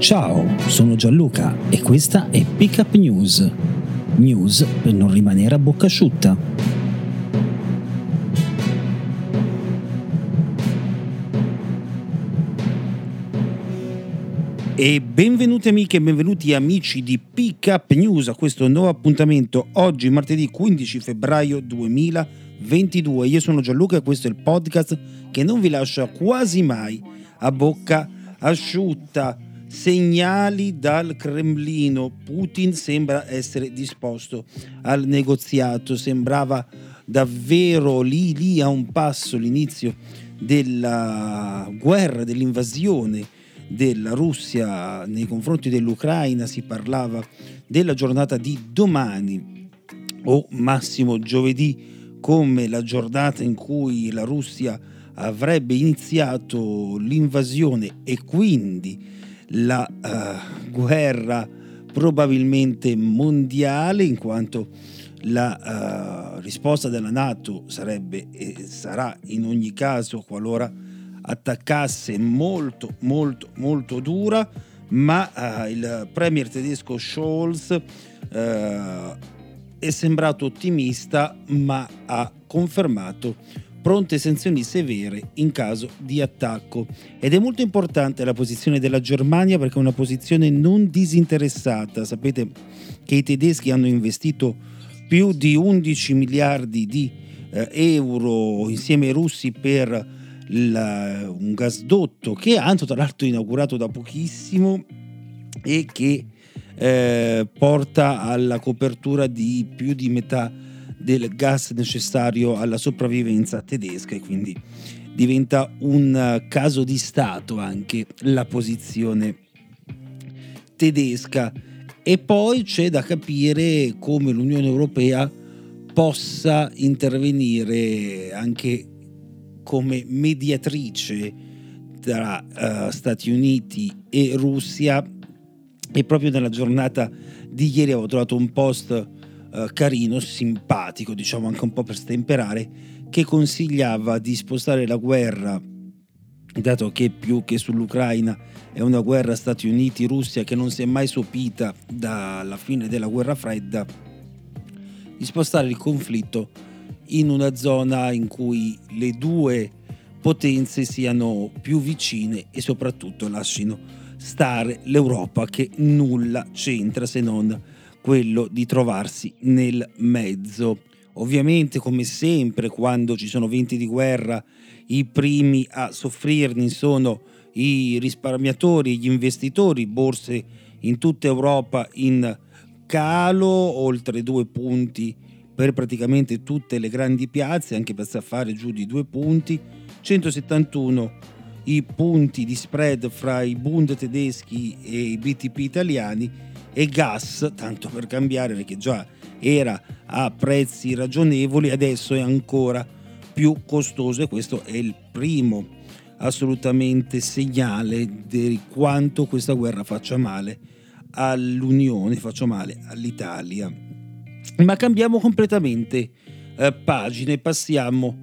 Ciao, sono Gianluca e questa è Pickup News. News per non rimanere a bocca asciutta. E benvenute amiche e benvenuti amici di Pickup News a questo nuovo appuntamento oggi martedì 15 febbraio 2022. Io sono Gianluca e questo è il podcast che non vi lascia quasi mai a bocca asciutta. Segnali dal Cremlino. Putin sembra essere disposto al negoziato. Sembrava davvero lì a un passo l'inizio della guerra, dell'invasione della Russia nei confronti dell'Ucraina. Si parlava della giornata di domani o massimo giovedì come la giornata in cui la Russia avrebbe iniziato l'invasione e quindi la guerra probabilmente mondiale, in quanto la risposta della NATO sarebbe e sarà in ogni caso, qualora attaccasse, molto dura, ma il premier tedesco Scholz è sembrato ottimista, ma ha confermato pronte sanzioni severe in caso di attacco. Ed è molto importante la posizione della Germania, perché è una posizione non disinteressata. Sapete che i tedeschi hanno investito più di 11 miliardi di euro insieme ai russi per un gasdotto che hanno tra l'altro inaugurato da pochissimo e che porta alla copertura di più di metà del gas necessario alla sopravvivenza tedesca, e quindi diventa un caso di Stato anche la posizione tedesca. E poi c'è da capire come l'Unione Europea possa intervenire anche come mediatrice tra Stati Uniti e Russia. E proprio nella giornata di ieri avevo trovato un post carino, simpatico, diciamo anche un po' per stemperare, che consigliava di spostare la guerra, dato che più che sull'Ucraina è una guerra Stati Uniti-Russia che non si è mai sopita dalla fine della guerra fredda, di spostare il conflitto in una zona in cui le due potenze siano più vicine e soprattutto lascino stare l'Europa, che nulla c'entra se non quello di trovarsi nel mezzo. Ovviamente, come sempre, quando ci sono venti di guerra, i primi a soffrirne sono i risparmiatori, gli investitori, borse in tutta Europa in calo, oltre 2 punti per praticamente tutte le grandi piazze, anche Piazza Affari giù di 2 punti, 171 i punti di spread fra i Bund tedeschi e i BTP italiani, e gas, tanto per cambiare, perché già era a prezzi ragionevoli, adesso è ancora più costoso, e questo è il primo assolutamente segnale di quanto questa guerra faccia male all'Unione, faccia male all'Italia. Ma cambiamo completamente pagina e passiamo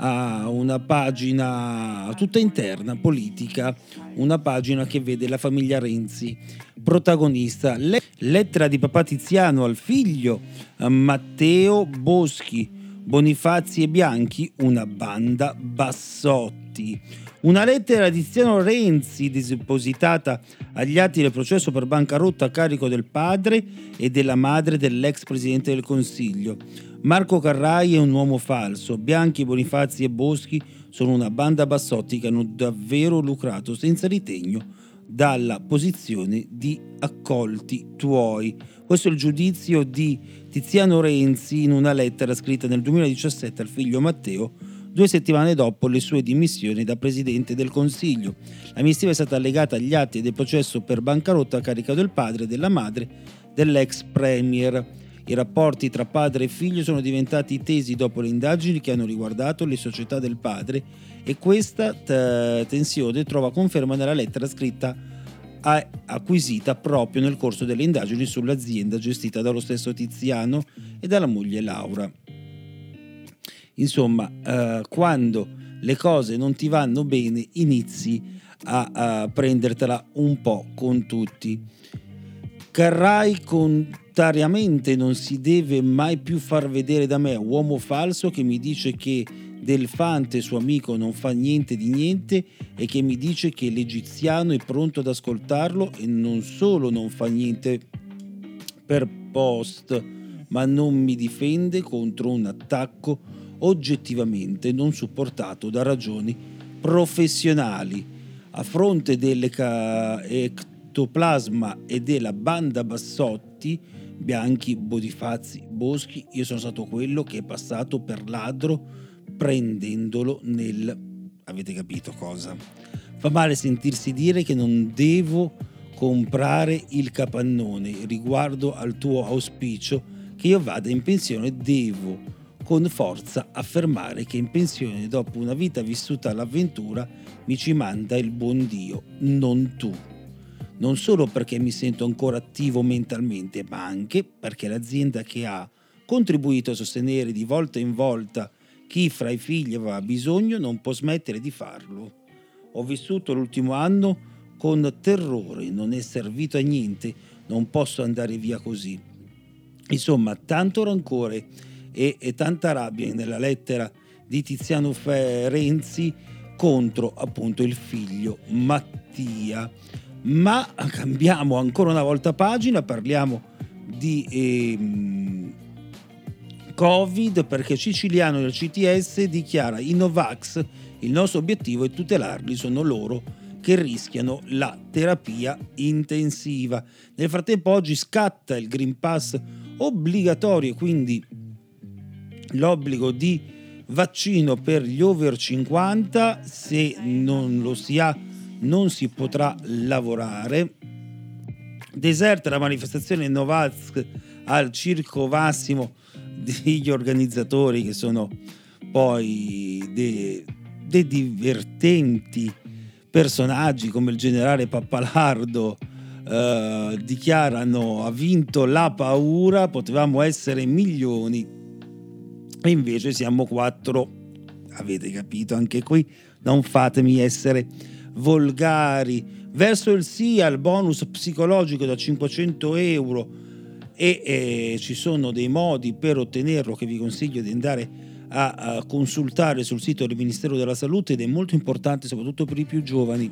a una pagina tutta interna, politica, una pagina che vede la famiglia Renzi protagonista. Lettera di papà Tiziano al figlio Matteo, Boschi, Bonifazi e Bianchi, una banda bassotti. Una lettera di Tiziano Renzi depositata agli atti del processo per bancarotta a carico del padre e della madre dell'ex presidente del Consiglio. Marco Carrai è un uomo falso. Bianchi, Bonifazi e Boschi sono una banda bassotti che hanno davvero lucrato senza ritegno dalla posizione di accolti tuoi. Questo è il giudizio di Tiziano Renzi in una lettera scritta nel 2017 al figlio Matteo, 2 settimane dopo le sue dimissioni da Presidente del Consiglio. La missiva è stata allegata agli atti del processo per bancarotta a carico del padre e della madre dell'ex Premier. I rapporti tra padre e figlio sono diventati tesi dopo le indagini che hanno riguardato le società del padre, e questa tensione trova conferma nella lettera scritta acquisita proprio nel corso delle indagini sull'azienda gestita dallo stesso Tiziano e dalla moglie Laura. Insomma, quando le cose non ti vanno bene inizi a prendertela un po' con tutti. Carrai, contrariamente, non si deve mai più far vedere da me, uomo falso che mi dice che Del Fante, suo amico, non fa niente di niente e che mi dice che l'egiziano è pronto ad ascoltarlo, e non solo non fa niente per post, ma non mi difende contro un attacco oggettivamente non supportato da ragioni professionali. A fronte delle Plasma e della banda Bassotti, Bianchi, Bonifazi, Boschi, io sono stato quello che è passato per ladro prendendolo nel... avete capito cosa? Fa male sentirsi dire che non devo comprare il capannone. Riguardo al tuo auspicio che io vada in pensione, devo con forza affermare che in pensione, dopo una vita vissuta all'avventura, mi ci manda il buon Dio, non tu. Non solo perché mi sento ancora attivo mentalmente, ma anche perché l'azienda che ha contribuito a sostenere di volta in volta chi fra i figli aveva bisogno non può smettere di farlo. Ho vissuto l'ultimo anno con terrore, non è servito a niente, non posso andare via così. Insomma, tanto rancore e tanta rabbia nella lettera di Tiziano Renzi contro appunto il figlio Mattia. Ma cambiamo ancora una volta pagina, parliamo di Covid, perché Ciciliano del CTS dichiara i Novax, il nostro obiettivo è tutelarli, sono loro che rischiano la terapia intensiva. Nel frattempo oggi scatta il Green Pass obbligatorio, quindi l'obbligo di vaccino per gli over 50, se non lo si ha non si potrà lavorare. Deserta la manifestazione Novax al Circo Massimo degli organizzatori, che sono poi dei divertenti personaggi come il generale Pappalardo. Dichiarano: ha vinto la paura, potevamo essere milioni e invece siamo 4. Avete capito? Anche qui non fatemi essere volgari. Verso il sì al bonus psicologico da 500 euro, e ci sono dei modi per ottenerlo che vi consiglio di andare a consultare sul sito del Ministero della Salute, ed è molto importante soprattutto per i più giovani.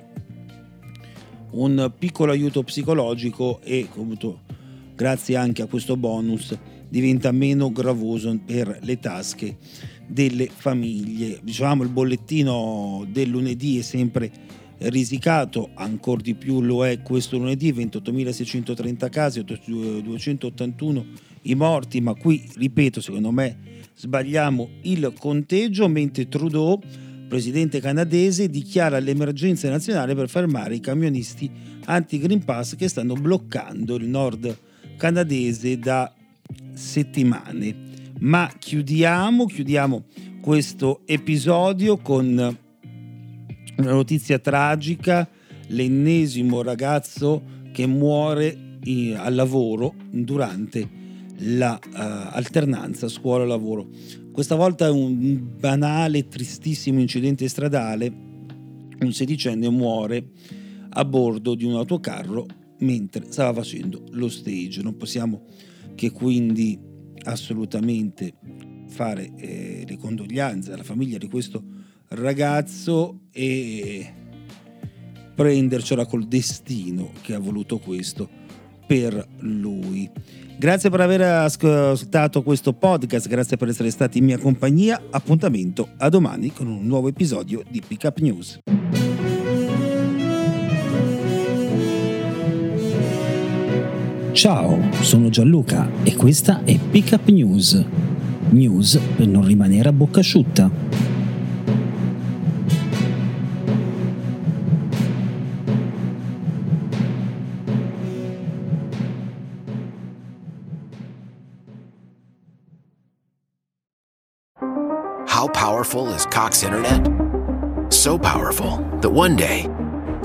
Un piccolo aiuto psicologico, e grazie anche a questo bonus diventa meno gravoso per le tasche delle famiglie. Diciamo, il bollettino del lunedì è sempre risicato, ancor di più lo è questo lunedì: 28.630 casi, 281 i morti, ma qui, ripeto, secondo me sbagliamo il conteggio. Mentre Trudeau, presidente canadese, dichiara l'emergenza nazionale per fermare i camionisti anti-Green Pass che stanno bloccando il nord canadese da settimane. Ma chiudiamo questo episodio con una notizia tragica: l'ennesimo ragazzo che muore al lavoro durante la alternanza scuola-lavoro. Questa volta è un banale, tristissimo incidente stradale. Un sedicenne muore a bordo di un autocarro mentre stava facendo lo stage. Non possiamo che quindi assolutamente fare le condoglianze alla famiglia di questo ragazzo e prendercela col destino che ha voluto questo per lui. Grazie per aver ascoltato questo podcast, grazie per essere stati in mia compagnia. Appuntamento a domani con un nuovo episodio di Pickup News. Ciao, sono Gianluca e questa è Pickup News. News per non rimanere a bocca asciutta. How powerful is Cox Internet? So powerful that one day,